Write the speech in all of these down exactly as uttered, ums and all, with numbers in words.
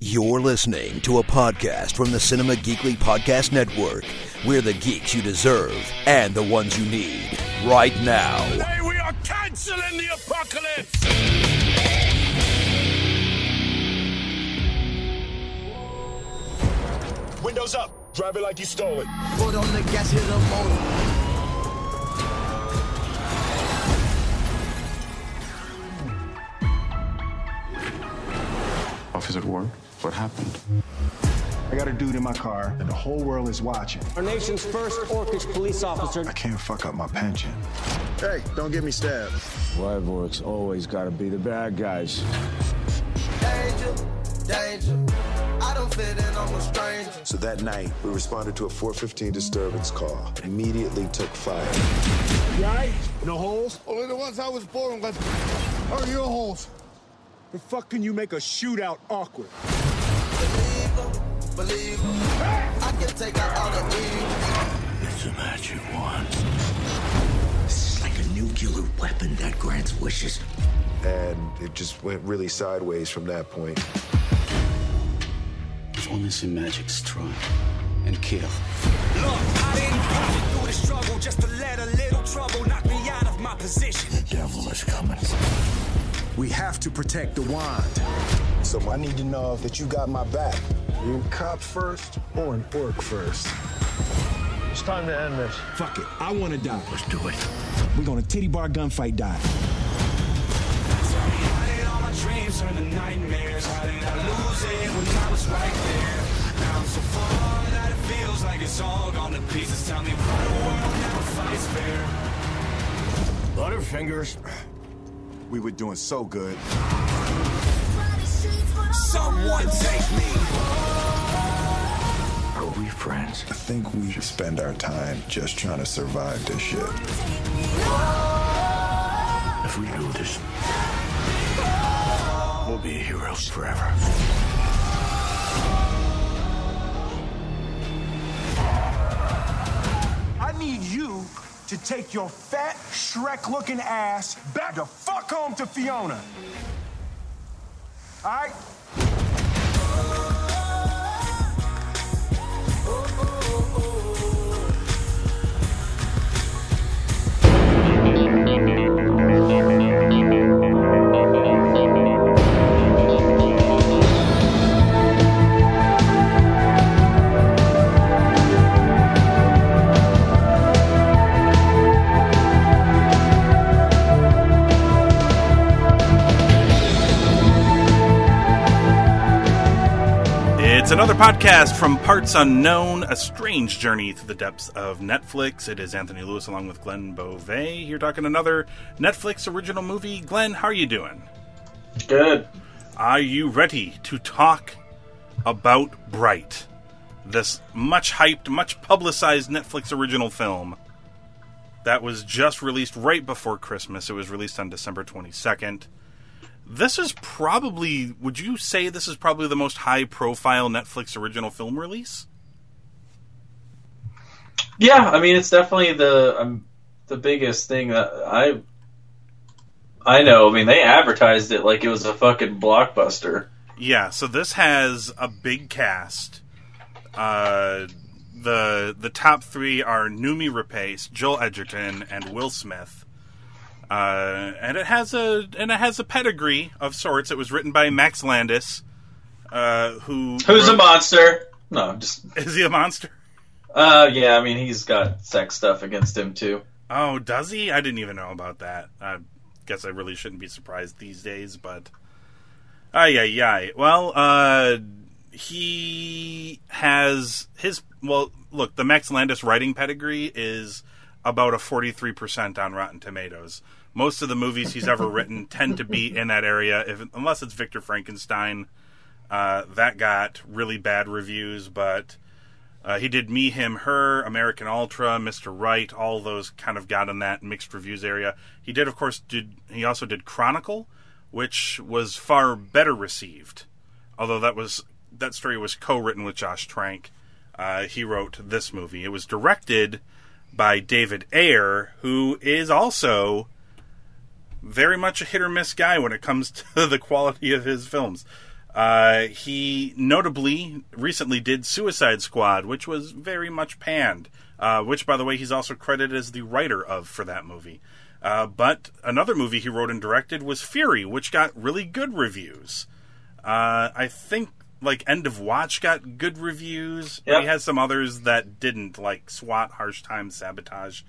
You're listening to a podcast from the Cinema Geekly Podcast Network. We're the geeks you deserve and the ones you need right now. Hey, we are canceling the apocalypse! Windows up. Drive it like you stole it. Put on the gas, hit the motor. Officer Ward, what happened? I got a dude in my car, and the whole world is watching. Our nation's first Orcish police officer. I can't fuck up my pension. Hey, don't get me stabbed. Rivoric's always gotta be the bad guys. Danger, danger, I don't fit in, I'm a stranger. So that night, we responded to a four fifteen disturbance call. Immediately took fire. You all right? No holes? Only the ones I was born with are your holes. The fuck can you make a shootout awkward? Believe him, believe him. I can take out all the evil. It's a match you want. This is like a nuclear weapon that grants wishes. And it just went really sideways from that point. It's only some magic strong and kill. Look, I didn't come through the struggle just to let a little trouble knock me out of my position. The devil is coming. We have to protect the wand. So I need to know that you got my back. You a cop first or an orc first? It's time to end this. Fuck it. I want to die. Let's do it. We're going to titty bar gunfight die. All my dreams are the nightmares. How did I lose it when I was right there? Now I'm so far that it feels like it's all gone to pieces. Tell me why the world never fights fair. Butterfingers. We were doing so good. Someone take me. Are we friends? I think we should spend our time just trying to survive this shit. If we do this, we'll be heroes forever. I need you to take your fat, Shrek-looking ass back the fuck home to Fiona. All right? It's another podcast from Parts Unknown, a strange journey through the depths of Netflix. It is Anthony Lewis along with Glenn Beauvais. You're talking another Netflix original movie. Glenn, how are you doing? Good. Are you ready to talk about Bright? This much hyped, much publicized Netflix original film that was just released right before Christmas. It was released on December twenty-second. This is probably, would you say this is probably the most high-profile Netflix original film release? Yeah, I mean, it's definitely the um, the biggest thing that I I know. I mean, they advertised it like it was a fucking blockbuster. Yeah, so this has a big cast. Uh, the the top three are Noomi Rapace, Joel Edgerton, and Will Smith. Uh, and it has a and it has a pedigree of sorts. It was written by Max Landis, uh, who who's wrote, a monster. No, just is he a monster? Uh, yeah. I mean, he's got sex stuff against him too. Oh, does he? I didn't even know about that. I guess I really shouldn't be surprised these days, but ay ay ay. Well, uh, he has his well. Look, the Max Landis writing pedigree is about a forty-three percent on Rotten Tomatoes. Most of the movies he's ever written tend to be in that area, if, unless it's Victor Frankenstein. Uh, that got really bad reviews, but uh, he did Me, Him, Her, American Ultra, Mister Right, all those kind of got in that mixed reviews area. He did, of course, did he also did Chronicle, which was far better received, although that was that story was co-written with Josh Trank. Uh, he wrote this movie. It was directed by David Ayer, who is also very much a hit or miss guy when it comes to the quality of his films. Uh, he notably recently did Suicide Squad, which was very much panned, uh, which, by the way, he's also credited as the writer of for that movie. Uh, but another movie he wrote and directed was Fury, which got really good reviews. Uh, I think, like, End of Watch got good reviews, but yep. He has some others that didn't, like SWAT, Harsh Times, Sabotage,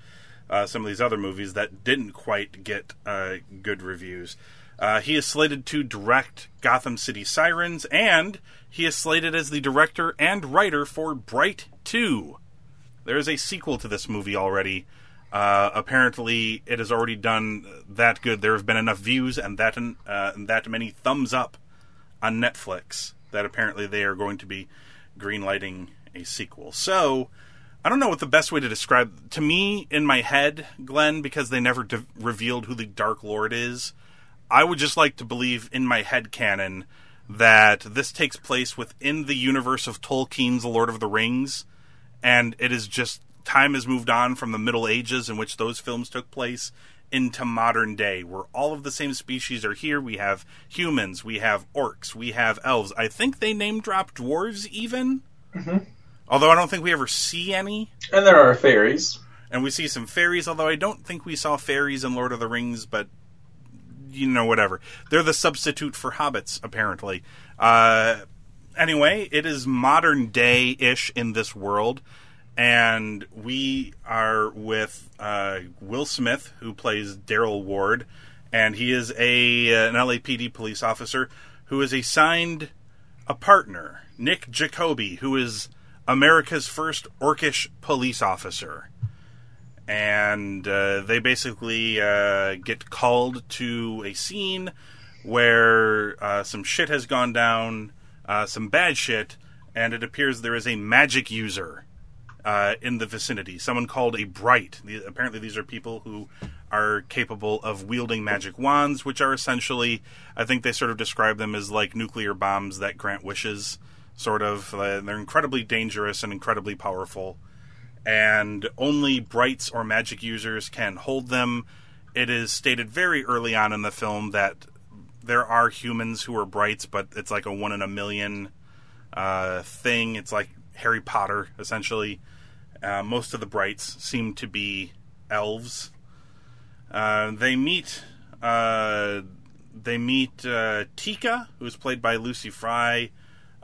uh, some of these other movies that didn't quite get uh, good reviews. Uh, he is slated to direct Gotham City Sirens, and he is slated as the director and writer for Bright two. There is a sequel to this movie already. Uh, apparently, it has already done that good. There have been enough views and that uh, and that many thumbs up on Netflix that apparently they are going to be greenlighting a sequel. So, I don't know what the best way to describe... To me, in my head, Glenn, because they never de- revealed who the Dark Lord is, I would just like to believe in my head canon that this takes place within the universe of Tolkien's The Lord of the Rings, and it is just... Time has moved on from the Middle Ages in which those films took place into modern day, where all of the same species are here. We have humans, we have orcs, we have elves. I think they name-dropped dwarves even, mm-hmm. although I don't think we ever see any. And there are fairies. And we see some fairies, although I don't think we saw fairies in Lord of the Rings, but, you know, whatever. They're the substitute for hobbits, apparently. Uh, anyway, it is modern day-ish in this world. And we are with uh, Will Smith, who plays Daryl Ward, and he is a an L A P D police officer who is assigned a partner, Nick Jacoby, who is America's first orcish police officer. And uh, they basically uh, get called to a scene where uh, some shit has gone down, uh, some bad shit, and it appears there is a magic user Uh, in the vicinity, someone called a Bright. The, apparently these are people who are capable of wielding magic wands, which are essentially, I think they sort of describe them as like nuclear bombs that grant wishes, sort of. Uh, they're incredibly dangerous and incredibly powerful, and only Brights or magic users can hold them. It is stated very early on in the film that there are humans who are Brights, but it's like a one in a million uh, thing. It's like Harry Potter, essentially. Uh, most of the Brights seem to be elves. Uh, they meet uh, they meet uh, Tika, who is played by Lucy Fry,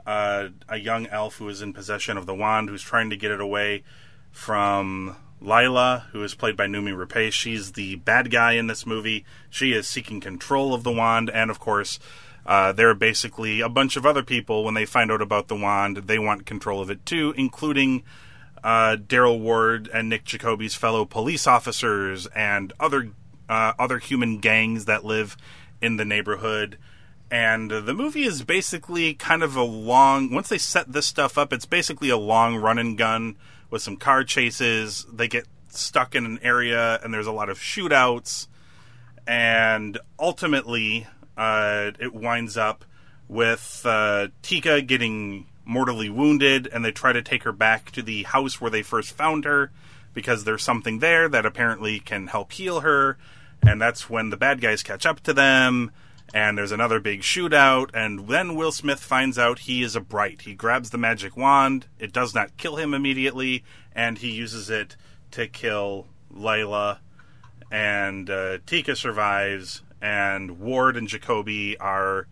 uh, a young elf who is in possession of the wand, who's trying to get it away from Lila, who is played by Noomi Rapace. She's the bad guy in this movie. She is seeking control of the wand, and of course... Uh, there are basically a bunch of other people, when they find out about the wand, they want control of it too, including uh, Daryl Ward and Nick Jacoby's fellow police officers and other uh, other human gangs that live in the neighborhood. And the movie is basically kind of a long... Once they set this stuff up, it's basically a long run and gun with some car chases. They get stuck in an area, and there's a lot of shootouts. And ultimately... Uh, it winds up with uh, Tika getting mortally wounded, and they try to take her back to the house where they first found her because there's something there that apparently can help heal her, and that's when the bad guys catch up to them, and there's another big shootout, and then Will Smith finds out he is a Bright. He grabs the magic wand, it does not kill him immediately, and he uses it to kill Lila, and uh, Tika survives... And Ward and Jacoby are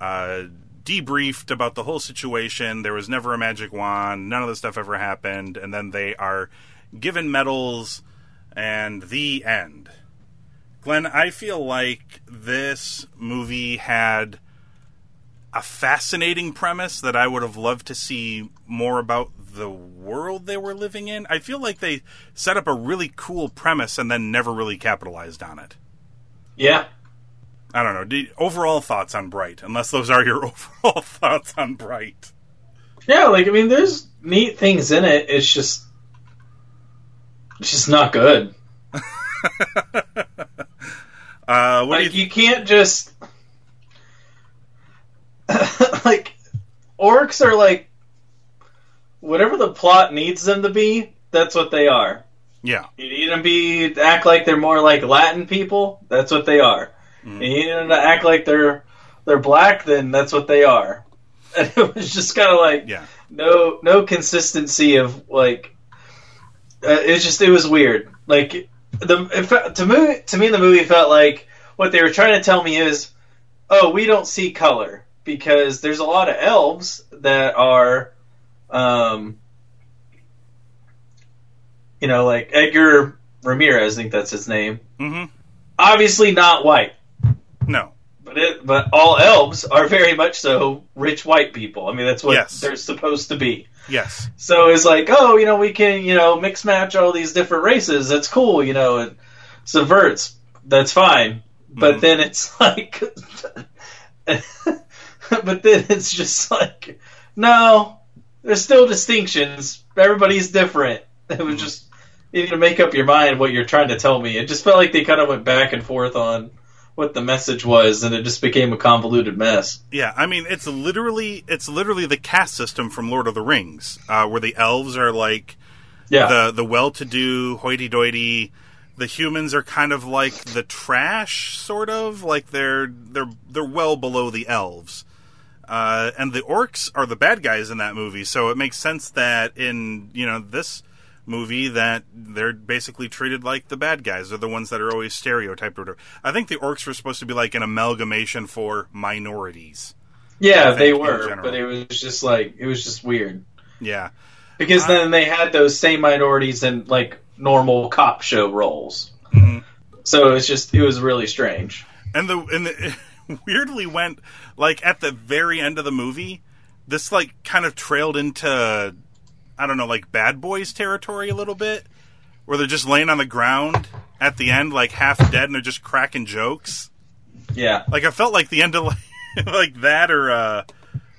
uh, debriefed about the whole situation. There was never a magic wand. None of this stuff ever happened. And then they are given medals. And the end. Glenn, I feel like this movie had a fascinating premise that I would have loved to see more about the world they were living in. I feel like they set up a really cool premise and then never really capitalized on it. Yeah. I don't know. Do you, overall thoughts on Bright, unless those are your overall thoughts on Bright. Yeah, like, I mean, there's neat things in it. It's just... It's just not good. uh, what like, you, th- you can't just... like, orcs are, like, whatever the plot needs them to be, that's what they are. Yeah. You need them to be, act like they're more like Latin people. That's what they are. Mm. You need them to act like they're they're black, then that's what they are. And it was just kind of like, yeah. no no consistency of, like, uh, it was just, it was weird. Like, the it, to, movie, to me, the movie felt like what they were trying to tell me is, oh, we don't see color, because there's a lot of elves that are, um, you know, like Edgar Ramirez, I think that's his name. Mm-hmm. Obviously not white. No. But it, but all elves are very much so rich white people. I mean, that's what yes. they're supposed to be. Yes. So it's like, oh, you know, we can, you know, mix match all these different races. That's cool, you know, it subverts. That's fine. But mm. then it's like, but then it's just like, no, there's still distinctions. Everybody's different. It was mm. just, you need to make up your mind what you're trying to tell me. It just felt like they kind of went back and forth on what the message was, and it just became a convoluted mess. Yeah, I mean, it's literally it's literally the caste system from Lord of the Rings, uh, where the elves are like yeah. the the well-to-do, hoity-toity. The humans are kind of like the trash, sort of like they're they're they're well below the elves, uh, and the orcs are the bad guys in that movie. So it makes sense that in you know this movie that they're basically treated like the bad guys. They're the ones that are always stereotyped. I think the orcs were supposed to be like an amalgamation for minorities. Yeah, think, they were, but it was just like it was just weird. Yeah, because uh, then they had those same minorities in like normal cop show roles. Mm-hmm. So it's just it was really strange. And the and the, it weirdly went like at the very end of the movie, this like kind of trailed into, I don't know, like Bad Boys territory a little bit, where they're just laying on the ground at the end, like half dead, and they're just cracking jokes. Yeah. Like, I felt like the end of, like, like that or, uh,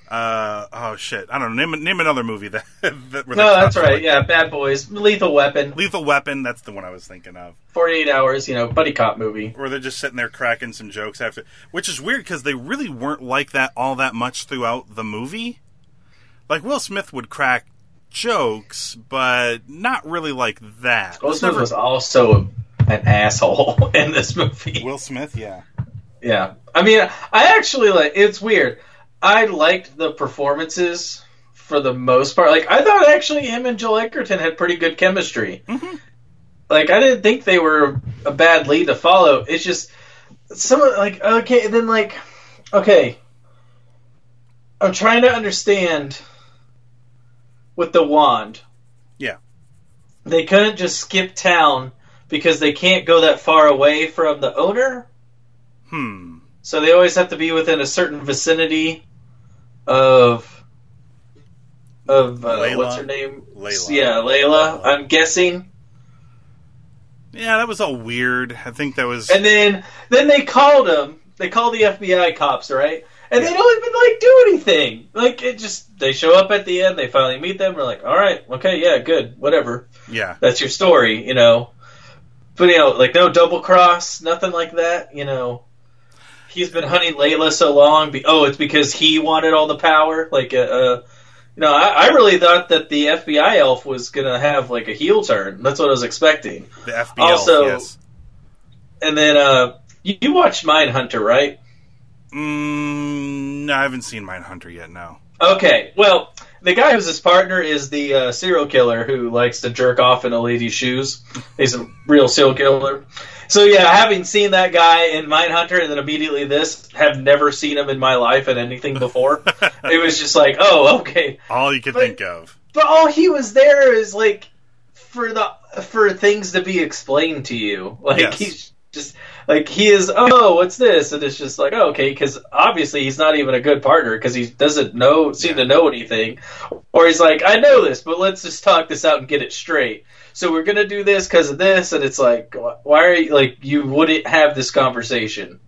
uh, oh, shit. I don't know. Name, name another movie. that. that no, that's right. Like, yeah, Bad Boys. Lethal Weapon. Lethal Weapon. That's the one I was thinking of. forty-eight hours, you know, buddy cop movie. Where they're just sitting there cracking some jokes after, which is weird because they really weren't like that all that much throughout the movie. Like, Will Smith would crack jokes, but not really like that. Will Smith never... was also a, an asshole in this movie. Will Smith, yeah. Yeah. I mean, I actually, like, it's weird. I liked the performances for the most part. Like, I thought actually him and Joel Edgerton had pretty good chemistry. Mm-hmm. Like, I didn't think they were a bad lead to follow. It's just, some of, like, okay, then, like, okay. I'm trying to understand... With the wand. Yeah. They couldn't just skip town because they can't go that far away from the owner. Hmm. So they always have to be within a certain vicinity of... Of... Uh, what's her name? Lila. Yeah, Lila, Lila, I'm guessing. Yeah, that was all weird. I think that was... And then then they called him. They called the F B I cops, right? And they don't even, like, do anything. Like, it just, they show up at the end, they finally meet them, we're like, all right, okay, yeah, good, whatever. Yeah. That's your story, you know. But, you know, like, no double cross, nothing like that, you know. He's been hunting Layla so long, be- oh, it's because he wanted all the power? Like, uh, uh you know, I-, I really thought that the F B I elf was going to have, like, a heel turn. That's what I was expecting. The F B I also, elf, yes. And then, uh, you, you watched Mindhunter, right? Mm, no, I haven't seen Mindhunter yet, no. Okay, well, the guy who's his partner is the uh, serial killer who likes to jerk off in a lady's shoes. He's a real serial killer. So yeah, having seen that guy in Mindhunter and then immediately this, have never seen him in my life in anything before. It was just like, oh, okay. All you could but, think of. But all he was there is like for the for things to be explained to you. Like yes. he's just... Like, he is, oh, what's this? And it's just like, oh, okay, because obviously he's not even a good partner because he doesn't know seem yeah. to know anything. Or he's like, I know this, but let's just talk this out and get it straight. So we're going to do this because of this. And it's like, why are you, like, you wouldn't have this conversation.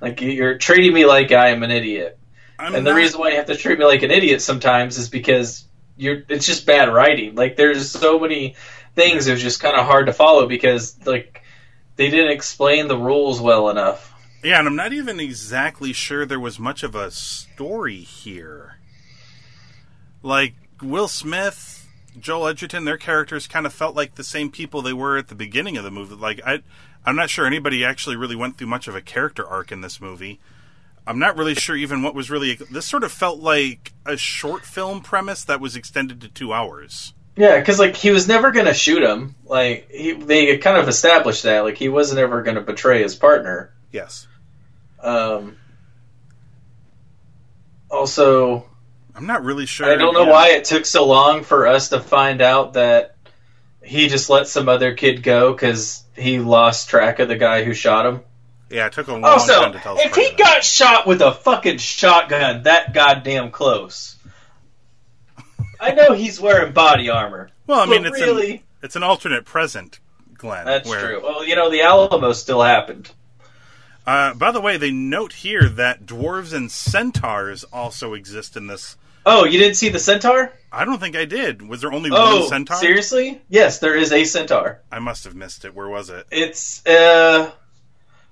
Like, you're treating me like I am an idiot. I'm and not... the reason why you have to treat me like an idiot sometimes is because you're it's just bad writing. Like, there's so many things that are just kind of hard to follow because, like, they didn't explain the rules well enough. Yeah, and I'm not even exactly sure there was much of a story here. Like, Will Smith, Joel Edgerton, their characters kind of felt like the same people they were at the beginning of the movie. Like, I, I'm not sure anybody actually really went through much of a character arc in this movie. I'm not really sure even what was really... This sort of felt like a short film premise that was extended to two hours. Yeah, because, like, he was never going to shoot him. Like, he, they kind of established that. Like, he wasn't ever going to betray his partner. Yes. Um. Also... I'm not really sure. I don't know yeah. why it took so long for us to find out that he just let some other kid go because he lost track of the guy who shot him. Yeah, it took a long also, time to tell us. If he that. got shot with a fucking shotgun that goddamn close, I know he's wearing body armor. Well, I mean, it's, really, an, it's an alternate present, Glenn. That's where... true. Well, you know, the Alamo still happened. Uh, by the way, they note here that dwarves and centaurs also exist in this. Oh, you didn't see the centaur? I don't think I did. Was there only oh, one centaur? Seriously? Yes, there is a centaur. I must have missed it. Where was it? It's uh,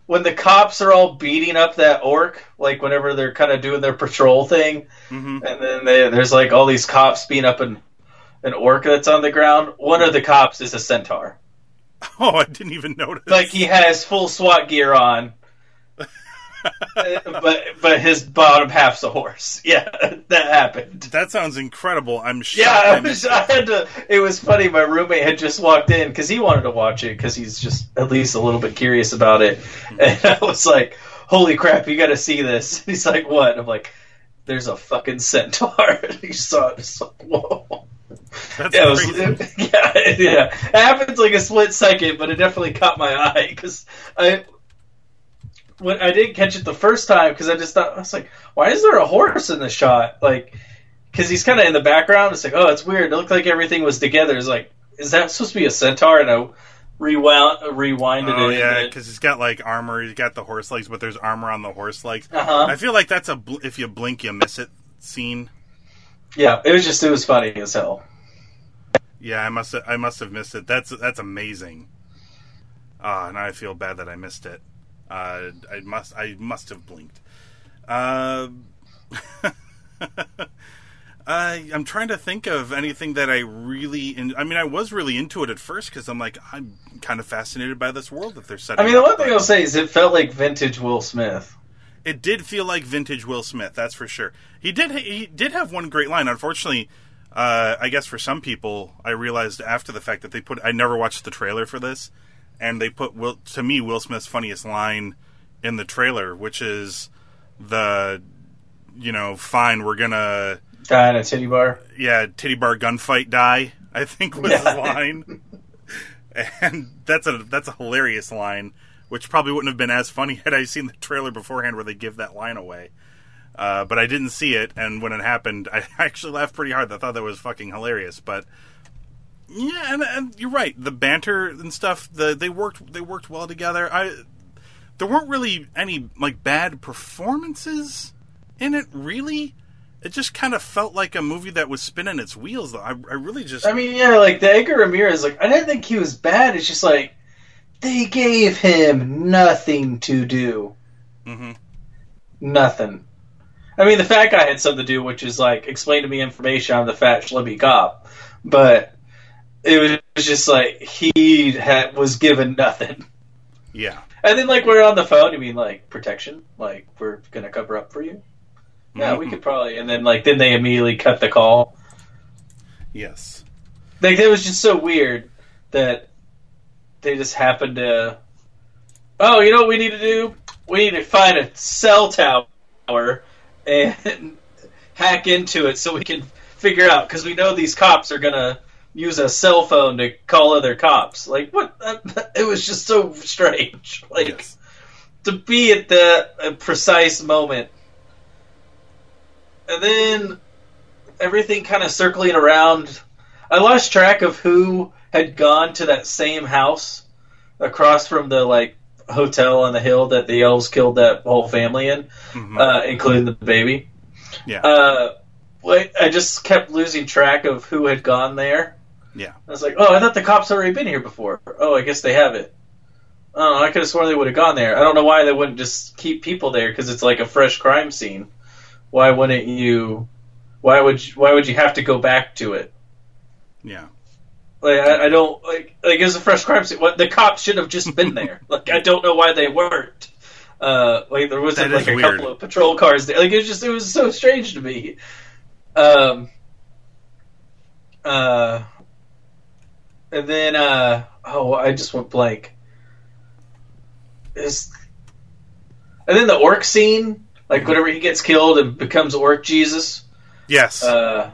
when the cops are all beating up that orc, like whenever they're kind of doing their patrol thing, mm-hmm. and then they, there's like all these cops beating up an, an orc that's on the ground. One of the cops is a centaur. Oh, I didn't even notice. Like he has full SWAT gear on. but but his bottom half's a horse. Yeah, that happened. That sounds incredible. I'm sure. Yeah, I, was, I had to. It was funny. My roommate had just walked in because he wanted to watch it because he's just at least a little bit curious about it. And I was like, "Holy crap, you got to see this!" And he's like, "What?" And I'm like, "There's a fucking centaur." And he saw it. It's like, whoa. That's yeah, it was, it, yeah, yeah. It happens like a split second, but it definitely caught my eye because I. When I didn't catch it the first time because I just thought, I was like, why is there a horse in the shot? Like, because he's kind of in the background. It's like, oh, it's weird. It looked like everything was together. It's like, is that supposed to be a centaur? And I rewound, rewinded oh, it. Oh, yeah, because he's got, like, armor. He's got the horse legs, but there's armor on the horse legs. Uh-huh. I feel like that's a bl- if you blink, you miss it scene. Yeah, it was just, it was funny as hell. Yeah, I must have, I must have missed it. That's, that's amazing. Ah, uh, now I feel bad that I missed it. Uh, I must I must have blinked. Uh, I, I'm trying to think of anything that I really... In, I mean, I was really into it at first because I'm like, I'm kind of fascinated by this world that they're setting up. I mean, the one thing I'll say is it felt like vintage Will Smith. It did feel like vintage Will Smith, that's for sure. He did, he did have one great line. Unfortunately, uh, I guess for some people, I realized after the fact that they put... I never watched the trailer for this. And they put, Will, to me, Will Smith's funniest line in the trailer, which is the, you know, fine, we're going to... Die in a titty bar? Yeah, titty bar gunfight die, I think was yeah. his line. And that's a that's a hilarious line, which probably wouldn't have been as funny had I seen the trailer beforehand where they give that line away. Uh, but I didn't see it, and when it happened, I actually laughed pretty hard. I thought that was fucking hilarious, but... Yeah, and, and you're right. The banter and stuff, the, they worked they worked well together. I there weren't really any like bad performances in it, really. It just kind of felt like a movie that was spinning its wheels, though. I, I really just... I mean, yeah, like, the Edgar Ramirez, like, I didn't think he was bad. It's just like, they gave him nothing to do. Mm-hmm. Nothing. I mean, the fat guy had something to do, which is, like, explain to me information on the fat schlubby cop. But... It was just like he had, was given nothing. Yeah. And then, like, we're on the phone. You mean, like, protection? Like, we're going to cover up for you? Yeah, mm-hmm. We could probably. And then, like, then they immediately cut the call. Yes. Like, it was just so weird that they just happened to. Oh, you know what we need to do? We need to find a cell tower and hack into it so we can figure out. Because we know these cops are going to use a cell phone to call other cops. Like, what? It was just so strange. Like, yes. To be at the precise moment. And then everything kind of circling around. I lost track of who had gone to that same house across from the, like, hotel on the hill that the elves killed that whole family in, mm-hmm. uh, including the baby. Yeah. Uh, I just kept losing track of who had gone there. Yeah. I was like, oh, I thought the cops already been here before. Oh, I guess they haven't. Oh, I could have sworn they would have gone there. I don't know why they wouldn't just keep people there because it's like a fresh crime scene. Why wouldn't you... Why would you, why would you have to go back to it? Yeah. Like, I, I don't... Like, like, it was a fresh crime scene. What, the cops should have just been there. Like, I don't know why they weren't. Uh, like there wasn't like a weird. couple of patrol cars there. Like it was just it was so strange to me. Um. Uh. And then uh oh, I just went blank. It's, and then the orc scene, like mm-hmm. whenever he gets killed and becomes orc Jesus. Yes. Uh.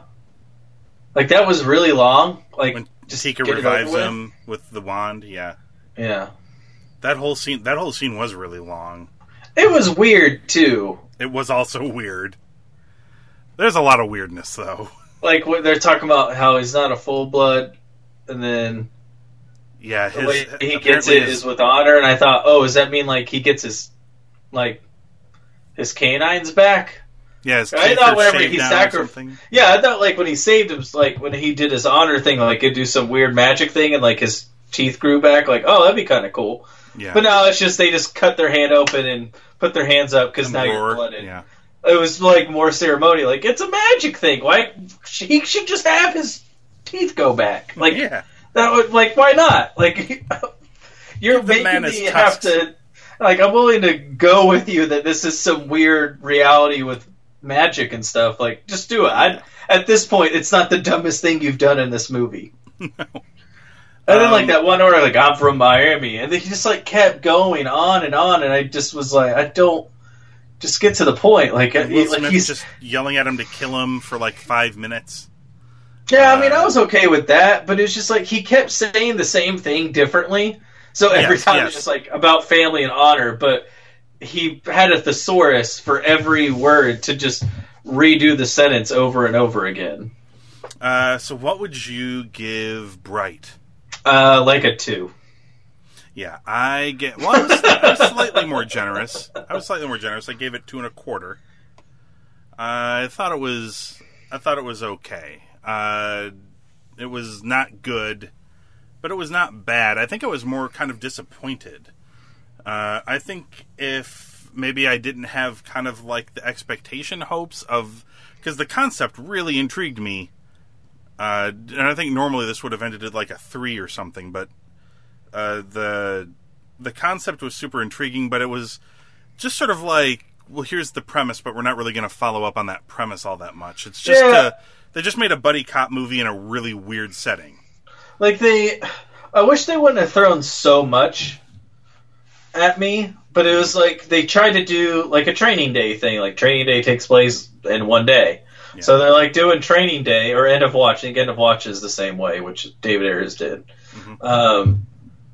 Like that was really long. Like when just Tika revives with. him with the wand. Yeah. Yeah. That whole scene. That whole scene was really long. It was weird too. It was also weird. There's a lot of weirdness though. Like when they're talking about how he's not a full blood, and then yeah, his, the way he gets it his, is with honor. And I thought, oh, does that mean like he gets his like his canines back? Yeah, his I thought whenever he sacrificed. Yeah, I thought like when he saved him, like when he did his honor thing, like it'd do some weird magic thing, and like his teeth grew back. Like, oh, that'd be kind of cool. Yeah. But no, it's just they just cut their hand open and put their hands up because now you're blooded. Yeah. It was like more ceremonial. Like it's a magic thing. Why he should just have his teeth go back? Like yeah. that would like why not? Like you're the making me have to. Like I'm willing to go with you that this is some weird reality with magic and stuff. Like just do it. Yeah. I, at this point, it's not the dumbest thing you've done in this movie. No. And then, like, that one order, like, I'm from Miami. And they just, like, kept going on and on. And I just was like, I don't... Just get to the point. Like, I, Will Smith like he's just yelling at him to kill him for, like, five minutes. Yeah, uh, I mean, I was okay with that. But it's just, like, he kept saying the same thing differently. So every yes, time yes. it was just, like, about family and honor. But he had a thesaurus for every word to just redo the sentence over and over again. Uh, so what would you give Bright? Uh, like a two. Yeah, I get. Well, I was, I was slightly more generous. I was slightly more generous. I gave it two and a quarter. Uh, I thought it was. I thought it was okay. Uh, it was not good, but it was not bad. I think I was more kind of disappointed. Uh, I think if maybe I didn't have kind of like the expectation hopes of because the concept really intrigued me. Uh, and I think normally this would have ended at like a three or something, but uh, the the concept was super intriguing, but it was just sort of like, well, here's the premise, but we're not really going to follow up on that premise all that much. It's just yeah. a, they just made a buddy cop movie in a really weird setting. Like they, I wish they wouldn't have thrown so much at me, but it was like they tried to do like a training day thing. Like training day takes place in one day. Yeah. So they're like doing training day or end of watch. I think end of watch is the same way, which David Ayer did. Mm-hmm. Um,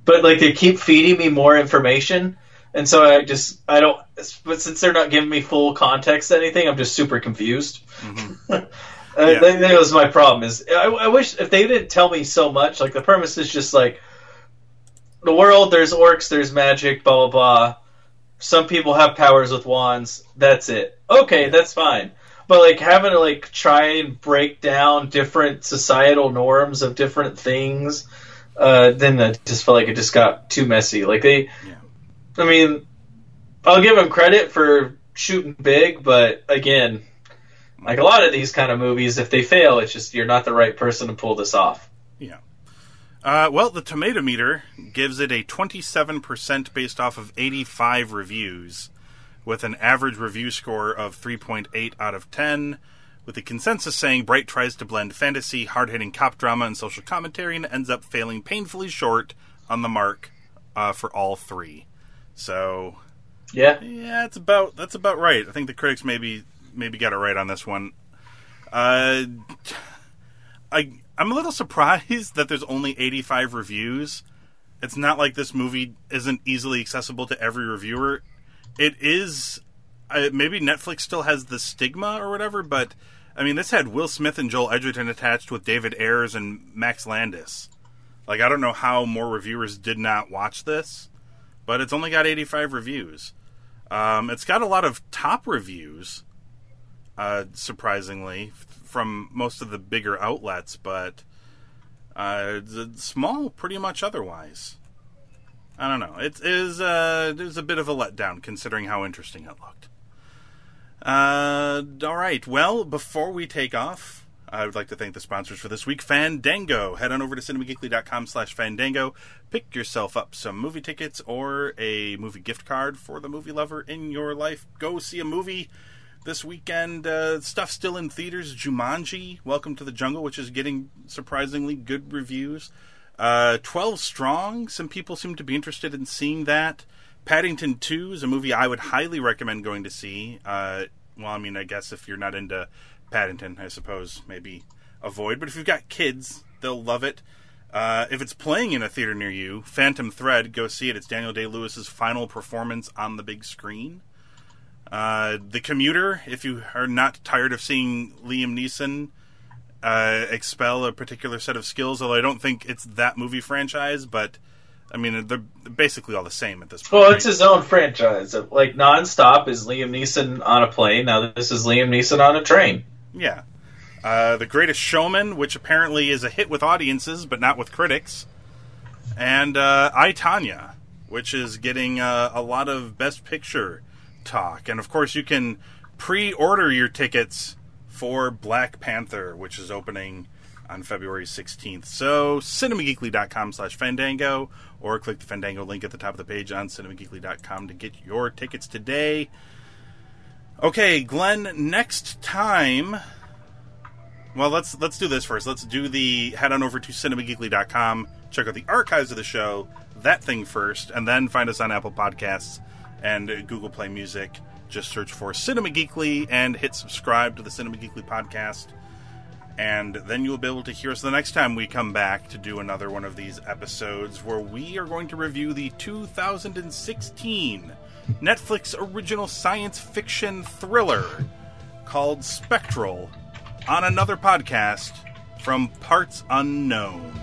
but like they keep feeding me more information, and so I just I don't. But since they're not giving me full context to anything, I'm just super confused. Mm-hmm. Yeah. uh, that, that was my problem. Is I, I wish if they didn't tell me so much. Like the premise is just like the world. There's orcs. There's magic. Blah blah blah. Some people have powers with wands. That's it. Okay, yeah. That's fine. But, like, having to, like, try and break down different societal norms of different things, uh, then that just felt like it just got too messy. Like, they... Yeah. I mean, I'll give them credit for shooting big, but, again, like, a lot of these kind of movies, if they fail, it's just you're not the right person to pull this off. Yeah. Uh, well, the Tomato Meter gives it a twenty-seven percent based off of eighty-five reviews, with an average review score of three point eight out of ten, with the consensus saying Bright tries to blend fantasy, hard-hitting cop drama, and social commentary, and ends up failing painfully short on the mark uh, for all three. So, yeah, yeah, it's about that's about right. I think the critics maybe maybe got it right on this one. Uh, I I'm a little surprised that there's only eighty-five reviews. It's not like this movie isn't easily accessible to every reviewer. It is, uh, maybe Netflix still has the stigma or whatever, but, I mean, this had Will Smith and Joel Edgerton attached with David Ayer and Max Landis. Like, I don't know how more reviewers did not watch this, but it's only got eighty-five reviews. Um, it's got a lot of top reviews, uh, surprisingly, from most of the bigger outlets, but uh, small pretty much otherwise. I don't know. It is uh, it was a bit of a letdown, considering how interesting it looked. Uh, all right. Well, before we take off, I would like to thank the sponsors for this week, Fandango. Head on over to cinemageekly.com slash Fandango. Pick yourself up some movie tickets or a movie gift card for the movie lover in your life. Go see a movie this weekend. Uh, stuff still in theaters, Jumanji: Welcome to the Jungle, which is getting surprisingly good reviews. Uh, twelve Strong, some people seem to be interested in seeing that. Paddington two is a movie I would highly recommend going to see. Uh, well, I mean, I guess if you're not into Paddington, I suppose, maybe avoid. But if you've got kids, they'll love it. Uh, if it's playing in a theater near you, Phantom Thread, go see it. It's Daniel Day-Lewis's final performance on the big screen. Uh, The Commuter, if you are not tired of seeing Liam Neeson uh, expel a particular set of skills, although I don't think it's that movie franchise, but I mean, they're basically all the same at this point. Well, it's his own franchise. Like, nonstop is Liam Neeson on a plane. Now this is Liam Neeson on a train. Yeah. Uh, The Greatest Showman, which apparently is a hit with audiences, but not with critics. And uh, I, Tanya, which is getting uh, a lot of Best Picture talk. And, of course, you can pre-order your tickets for Black Panther, which is opening on February sixteenth. So, cinemageekly.com slash Fandango, or click the Fandango link at the top of the page on cinemageekly dot com to get your tickets today. Okay, Glenn, next time, well, let's let's do this first. Let's do the, head on over to cinemageekly dot com, check out the archives of the show, that thing first, and then find us on Apple Podcasts and Google Play Music. Just search for Cinema Geekly and hit subscribe to the Cinema Geekly podcast. And then you'll be able to hear us the next time we come back to do another one of these episodes where we are going to review the two thousand sixteen Netflix original science fiction thriller called Spectral on another podcast from Parts Unknown.